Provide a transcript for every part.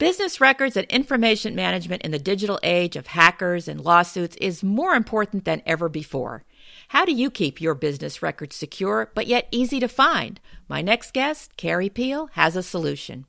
Business records and information management in the digital age of hackers and lawsuits is more important than ever before. How do you keep your business records secure, but yet easy to find? My next guest, Carrie Peel, has a solution.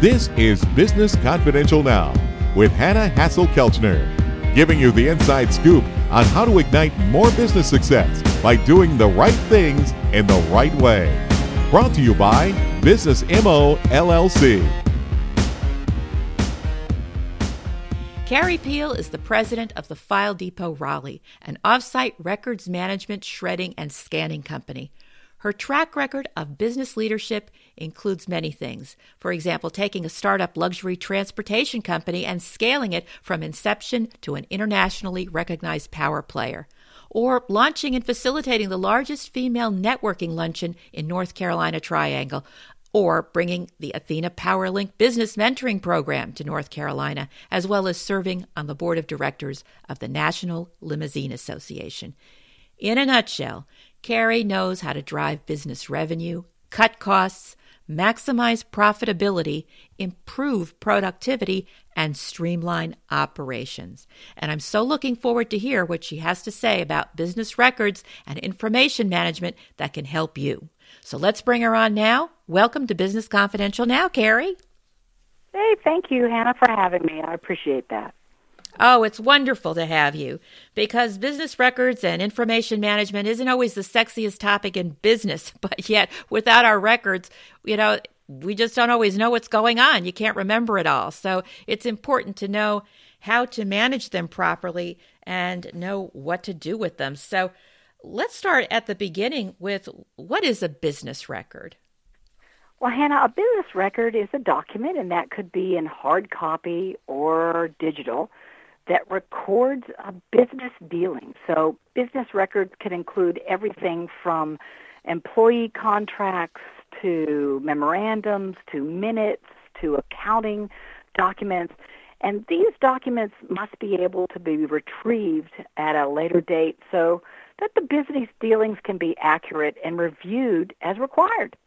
This is Business Confidential Now with Hannah Hazelkelchner, giving you the inside scoop on how to ignite more business success by doing the right things in the right way. Brought to you by Business M-O-L-L-C. Carrie Peel is the president of the File Depot Raleigh, an off-site records management, shredding, and scanning company. Her track record of business leadership includes many things. For example, taking a startup luxury transportation company and scaling it from inception to an internationally recognized power player, or launching and facilitating the largest female networking luncheon in North Carolina Triangle, or bringing the Athena PowerLink business mentoring program to North Carolina, as well as serving on the board of directors of the National Limousine Association. In a nutshell, Carrie knows how to drive business revenue, cut costs, maximize profitability, improve productivity, and streamline operations. And I'm so looking forward to hear what she has to say about business records and information management that can help you. So let's bring her on now. Welcome to Business Confidential Now, Carrie. Hey, thank you, Hannah, for having me. I appreciate that. Oh, it's wonderful to have you, because business records and information management isn't always the sexiest topic in business, but yet without our records, we just don't always know what's going on. You can't remember it all. So it's important to know how to manage them properly and know what to do with them. So let's start at the beginning with, what is a business record? Well, Hannah, a business record is a document, and that could be in hard copy or digital, that records a business dealing. So business records can include everything from employee contracts to memorandums to minutes to accounting documents. And these documents must be able to be retrieved at a later date so that the business dealings can be accurate and reviewed as required.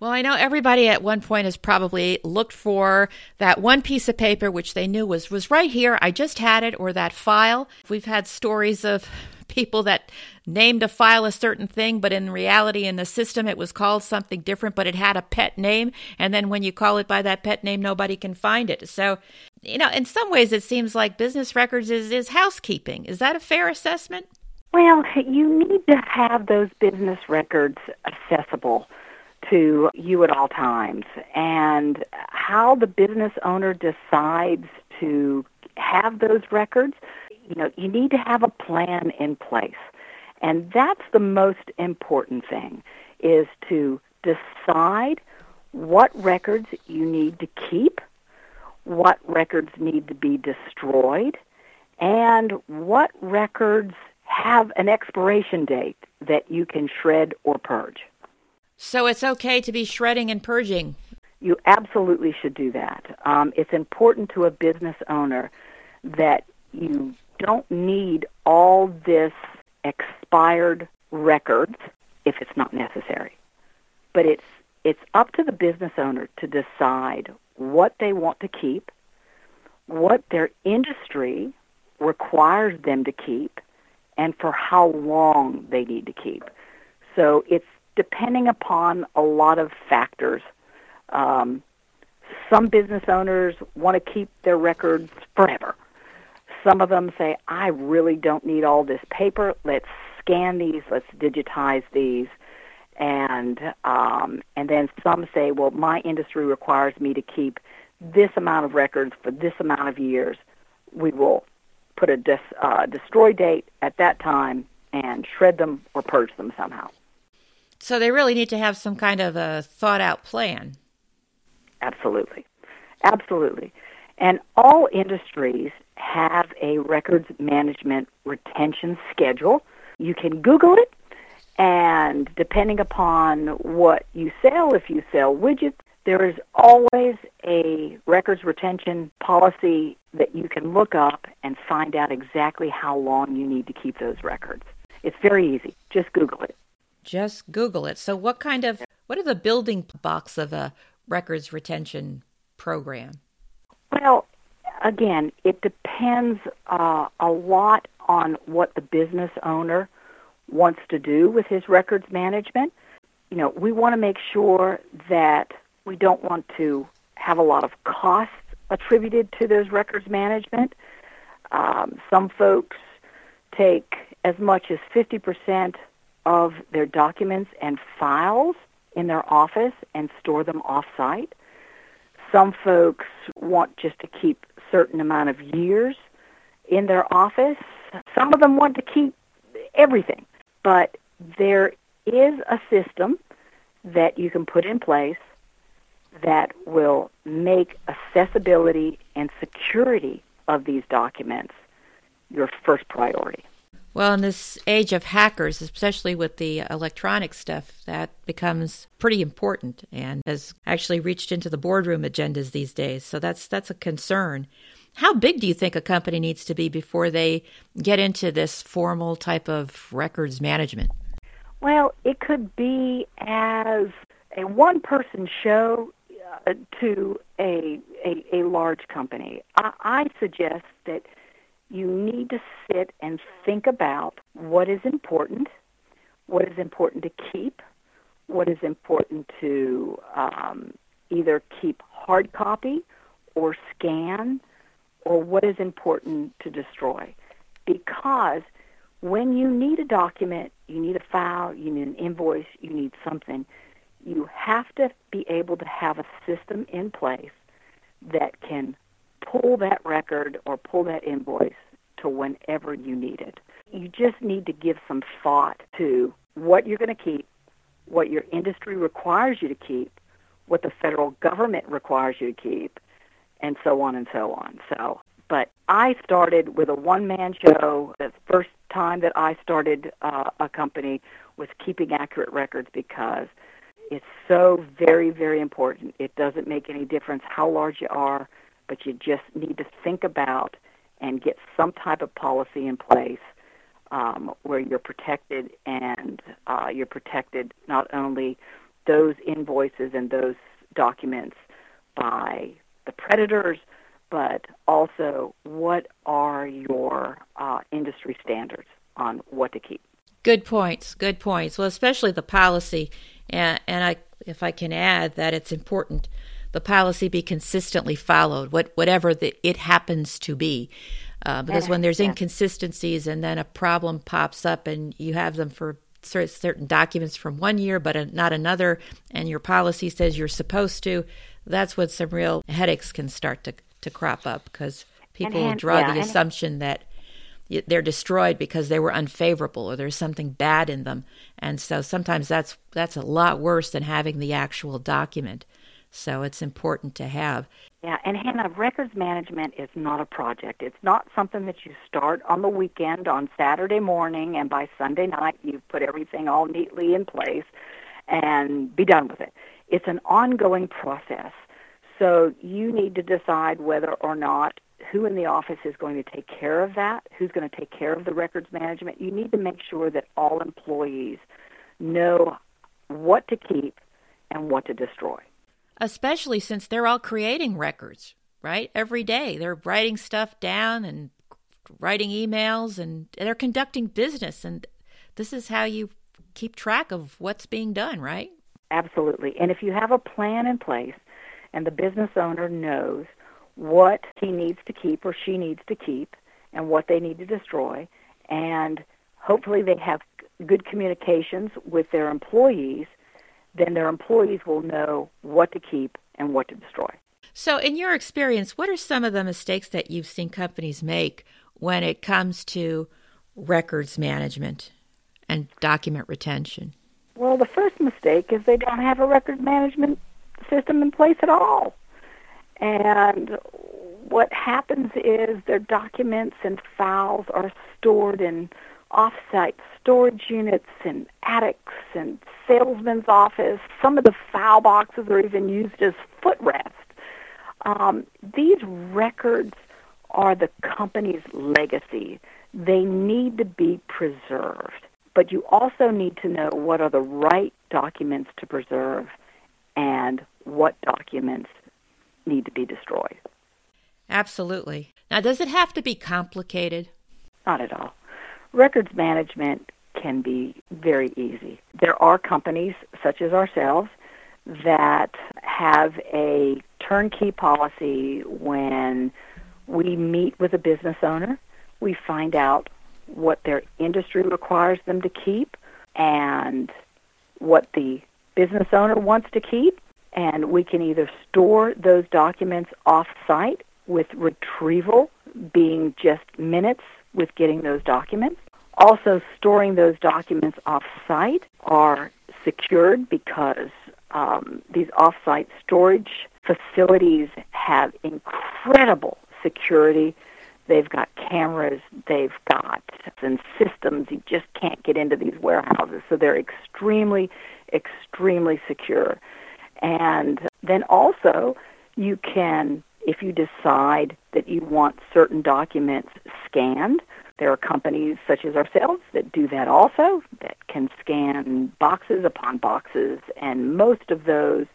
Well, I know everybody at one point has probably looked for that one piece of paper which they knew was right here, I just had it, or that file. We've had stories of people that named a file a certain thing, but in reality in the system it was called something different, but it had a pet name, and then when you call it by that pet name, nobody can find it. So, in some ways it seems like business records is housekeeping. Is that a fair assessment? Well, you need to have those business records accessible to you at all times, and how the business owner decides to have those records, you need to have a plan in place, and that's the most important thing, is to decide what records you need to keep, what records need to be destroyed, and what records have an expiration date that you can shred or purge. So it's okay to be shredding and purging? You absolutely should do that. It's important to a business owner that you don't need all this expired records if it's not necessary. But it's up to the business owner to decide what they want to keep, what their industry requires them to keep, and for how long they need to keep. So it's depending upon a lot of factors. Some business owners want to keep their records forever. Some of them say, I really don't need all this paper. Let's scan these. Let's digitize these. And then some say, well, my industry requires me to keep this amount of records for this amount of years. We will put a destroy date at that time and shred them or purge them somehow. So they really need to have some kind of a thought-out plan. Absolutely. Absolutely. And all industries have a records management retention schedule. You can Google it, and depending upon what you sell, if you sell widgets, there is always a records retention policy that you can look up and find out exactly how long you need to keep those records. It's very easy. Just Google it. So what kind of What are the building blocks of a records retention program? Well, again, it depends a lot on what the business owner wants to do with his records management. You know, we want to make sure that we don't want to have a lot of costs attributed to those records management. Some folks take as much as 50% of their documents and files in their office and store them off-site. Some folks want just to keep a certain amount of years in their office. Some of them want to keep everything. But there is a system that you can put in place that will make accessibility and security of these documents your first priority. Well, in this age of hackers, especially with the electronic stuff, that becomes pretty important and has actually reached into the boardroom agendas these days. So that's a concern. How big do you think a company needs to be before they get into this formal type of records management? Well, it could be as a one-person show to a large company. I suggest that you need to sit and think about what is important to keep, what is important to either keep hard copy or scan, or what is important to destroy. Because when you need a document, you need a file, you need an invoice, you need something, you have to be able to have a system in place that can pull that record or pull that invoice to whenever you need it. You just need to give some thought to what you're going to keep, what your industry requires you to keep, what the federal government requires you to keep, and so on and so on. So, but I started with a one-man show. The first time that I started a company was keeping accurate records because it's so very, very important. It doesn't make any difference how large you are, but you just need to think about and get some type of policy in place where you're protected, and you're protected not only those invoices and those documents by the predators, but also what are your industry standards on what to keep. Good points, good points. Well, especially the policy, and I, if I can add that it's important the policy be consistently followed, whatever it happens to be. Because when there's inconsistencies and then a problem pops up and you have them for certain documents from one year but not another, and your policy says you're supposed to, that's when some real headaches can start to crop up, because people will draw the assumption that they're destroyed because they were unfavorable or there's something bad in them. And so sometimes that's a lot worse than having the actual document. So it's important to have. Yeah, and Hannah, records management is not a project. It's not something that you start on the weekend on Saturday morning and by Sunday night you've put everything all neatly in place and be done with it. It's an ongoing process. So you need to decide whether or not who in the office is going to take care of that, who's going to take care of the records management. You need to make sure that all employees know what to keep and what to destroy. Especially since they're all creating records, right? Every day they're writing stuff down and writing emails, and they're conducting business. And this is how you keep track of what's being done, right? Absolutely. And if you have a plan in place and the business owner knows what he needs to keep or she needs to keep and what they need to destroy, and hopefully they have good communications with their employees, then their employees will know what to keep and what to destroy. So in your experience, what are some of the mistakes that you've seen companies make when it comes to records management and document retention? Well, the first mistake is they don't have a record management system in place at all. And what happens is their documents and files are stored in off-site storage units and attics and salesman's office. Some of the file boxes are even used as footrests. These records are the company's legacy. They need to be preserved. But you also need to know what are the right documents to preserve and what documents need to be destroyed. Absolutely. Now, does it have to be complicated? Not at all. Records management can be very easy. There are companies, such as ourselves, that have a turnkey policy. When we meet with a business owner, we find out what their industry requires them to keep and what the business owner wants to keep, and we can either store those documents off-site with retrieval being just minutes with getting those documents. Also, storing those documents off-site are secured because these off-site storage facilities have incredible security. They've got cameras, they've got systems. You just can't get into these warehouses. So they're extremely, extremely secure. And then also you can, if you decide that you want certain documents scanned, there are companies such as ourselves that do that also, that can scan boxes upon boxes. And most of those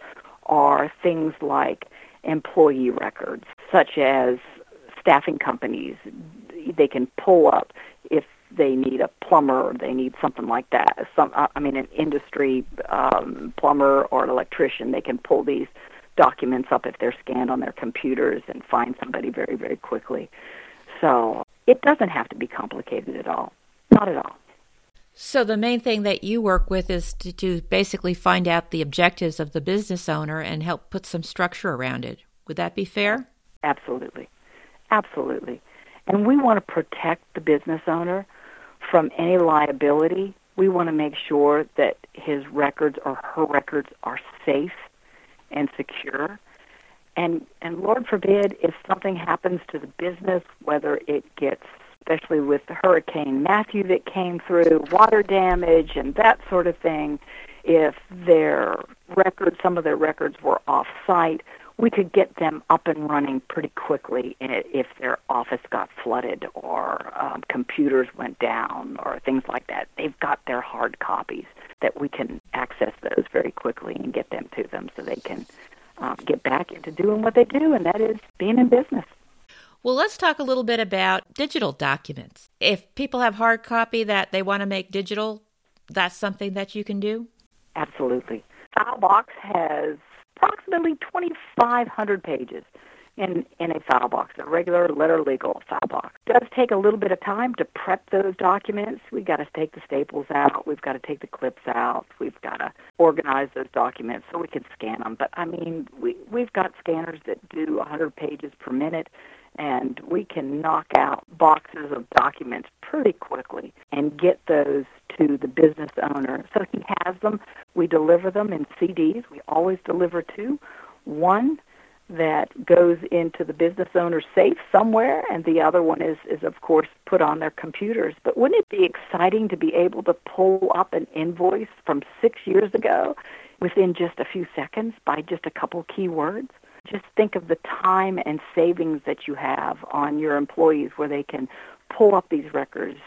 are things like employee records, such as staffing companies. They can pull up if they need a plumber or they need something like that. An industry plumber or an electrician, they can pull these documents up if they're scanned on their computers and find somebody very, very quickly. So it doesn't have to be complicated at all. Not at all. So the main thing that you work with is to basically find out the objectives of the business owner and help put some structure around it. Would that be fair? Absolutely. Absolutely. And we want to protect the business owner from any liability. We want to make sure that his records or her records are safe and secure. And Lord forbid, if something happens to the business, whether it gets, especially with Hurricane Matthew that came through, water damage and that sort of thing, if some of their records were off-site, we could get them up and running pretty quickly if their office got flooded or computers went down or things like that. They've got their hard copies that we can access those very quickly and get them to them so they can get back into doing what they do, and that is being in business. Well, let's talk a little bit about digital documents. If people have hard copy that they want to make digital, that's something that you can do? Absolutely. Filebox has approximately 2,500 pages in a file box, a regular letter legal file box. It does take a little bit of time to prep those documents. We've got to take the staples out. We've got to take the clips out. We've got to organize those documents so we can scan them. But, we've got scanners that do 100 pages per minute, and we can knock out boxes of documents pretty quickly and get those to the business owner. So he has them. We deliver them in CDs. We always deliver two. One that goes into the business owner's safe somewhere, and the other one is of course, put on their computers. But wouldn't it be exciting to be able to pull up an invoice from 6 years ago within just a few seconds by just a couple keywords? Just think of the time and savings that you have on your employees where they can pull up these records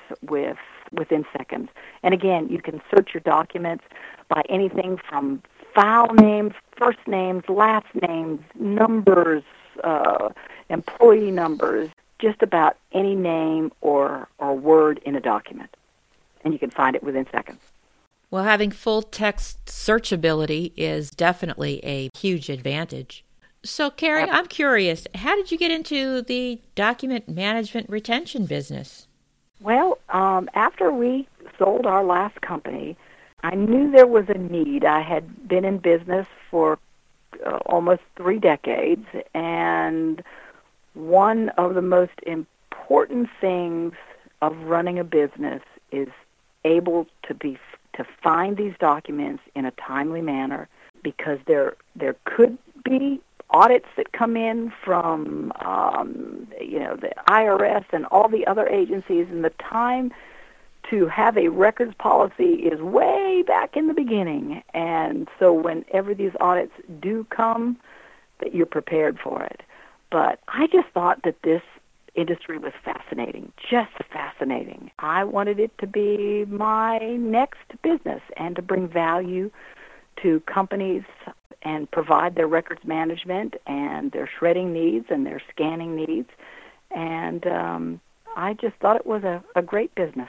within seconds. And again, you can search your documents by anything from file names, first names, last names, numbers, employee numbers, just about any name or word in a document. And you can find it within seconds. Well, having full text searchability is definitely a huge advantage. So, Carrie, I'm curious, how did you get into the document management retention business? Well, after we sold our last company, I knew there was a need. I had been in business for almost 3 decades, and one of the most important things of running a business is able to find these documents in a timely manner, because there could be audits that come in from the IRS and all the other agencies, and the time to have a records policy is way back in the beginning. And so whenever these audits do come, that you're prepared for it. But I just thought that this industry was fascinating, just fascinating. I wanted it to be my next business and to bring value to companies and provide their records management and their shredding needs and their scanning needs. And I just thought it was a great business.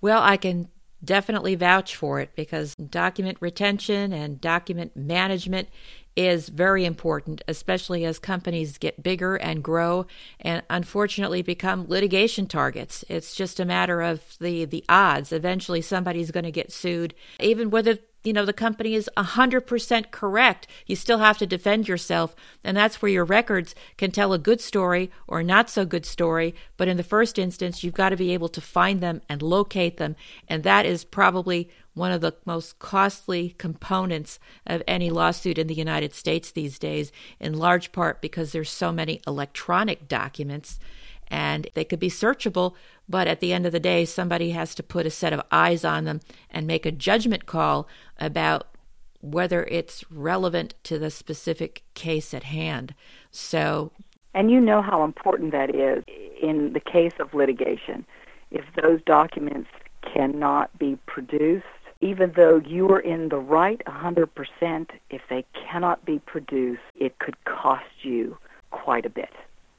Well, I can definitely vouch for it because document retention and document management is very important, especially as companies get bigger and grow and unfortunately become litigation targets. It's just a matter of the odds. Eventually somebody's going to get sued. Even whether the company is 100% correct, you still have to defend yourself. And that's where your records can tell a good story or not so good story. But in the first instance, you've got to be able to find them and locate them. And that is probably one of the most costly components of any lawsuit in the United States these days, in large part because there's so many electronic documents and they could be searchable, but at the end of the day, somebody has to put a set of eyes on them and make a judgment call about whether it's relevant to the specific case at hand. And you know how important that is in the case of litigation. If those documents cannot be produced, even though you are in the right 100%, if they cannot be produced, it could cost you quite a bit.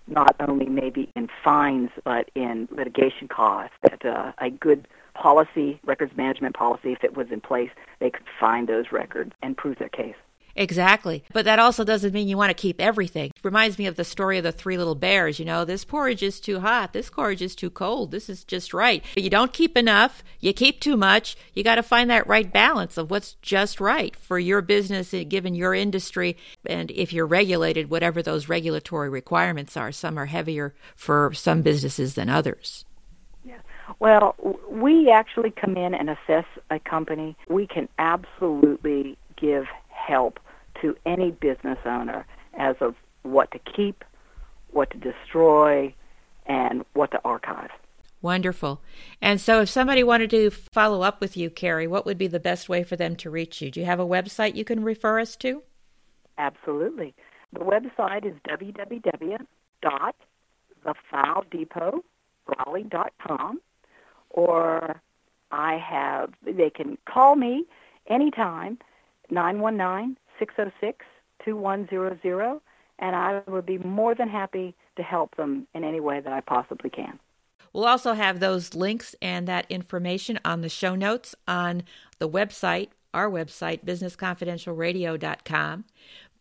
Not only maybe in fines, but in litigation costs, that a good policy, records management policy, if it was in place, they could find those records and prove their case. Exactly. But that also doesn't mean you want to keep everything. It reminds me of the story of the three little bears. This porridge is too hot. This porridge is too cold. This is just right. But you don't keep enough. You keep too much. You got to find that right balance of what's just right for your business, given your industry. And if you're regulated, whatever those regulatory requirements are, some are heavier for some businesses than others. Yeah. Well, we actually come in and assess a company. We can absolutely give help to any business owner as of what to keep, what to destroy, and what to archive. Wonderful. And so if somebody wanted to follow up with you, Carrie, what would be the best way for them to reach you? Do you have a website you can refer us to? Absolutely. The website is www.thefiledepotraleigh.com, or they can call me anytime, 919-606-2100, and I would be more than happy to help them in any way that I possibly can. We'll also have those links and that information on the show notes on the website, our website, businessconfidentialradio.com.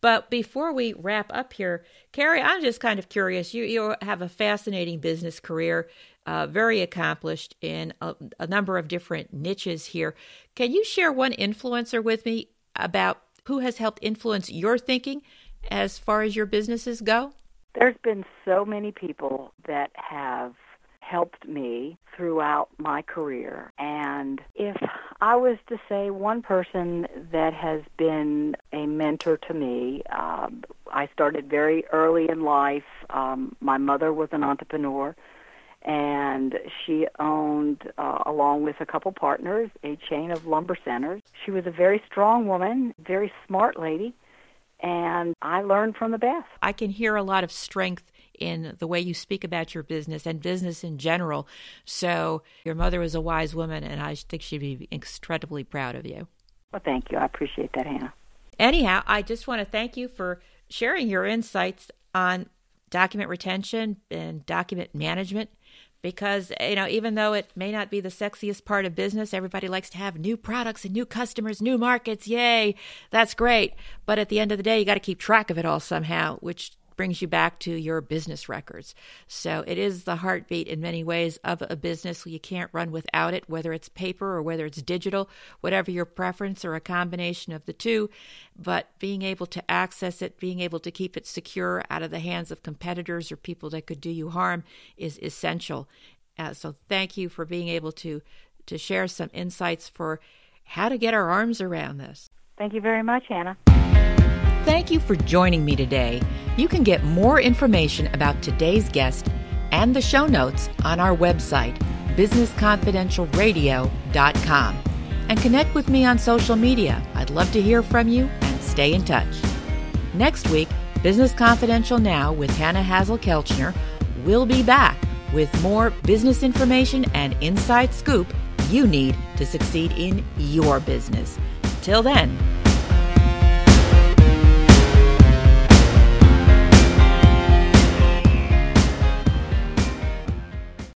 But before we wrap up here, Carrie, I'm just kind of curious. You have a fascinating business career, very accomplished in a number of different niches here. Can you share one influencer with me about who has helped influence your thinking as far as your businesses go? There's been so many people that have helped me throughout my career. And if I was to say one person that has been a mentor to me, I started very early in life. My mother was an entrepreneur, and she owned, along with a couple partners, a chain of lumber centers. She was a very strong woman, very smart lady, and I learned from the best. I can hear a lot of strength in the way you speak about your business and business in general. So your mother was a wise woman, and I think she'd be incredibly proud of you. Well, thank you. I appreciate that, Hannah. Anyhow, I just want to thank you for sharing your insights on document retention and document management. Because, even though it may not be the sexiest part of business, everybody likes to have new products and new customers, new markets. Yay, that's great. But at the end of the day, you got to keep track of it all somehow, which brings you back to your business records. So it is the heartbeat in many ways of a business. You can't run without it, whether it's paper or whether it's digital, whatever your preference or a combination of the two. But being able to access it, being able to keep it secure out of the hands of competitors or people that could do you harm is essential. So thank you for being able to share some insights for how to get our arms around this. Thank you very much, Hannah. Thank you for joining me today. You can get more information about today's guest and the show notes on our website, businessconfidentialradio.com. And connect with me on social media. I'd love to hear from you and stay in touch. Next week, Business Confidential Now with Hannah Hazelkelchner we'll be back with more business information and inside scoop you need to succeed in your business. Till then.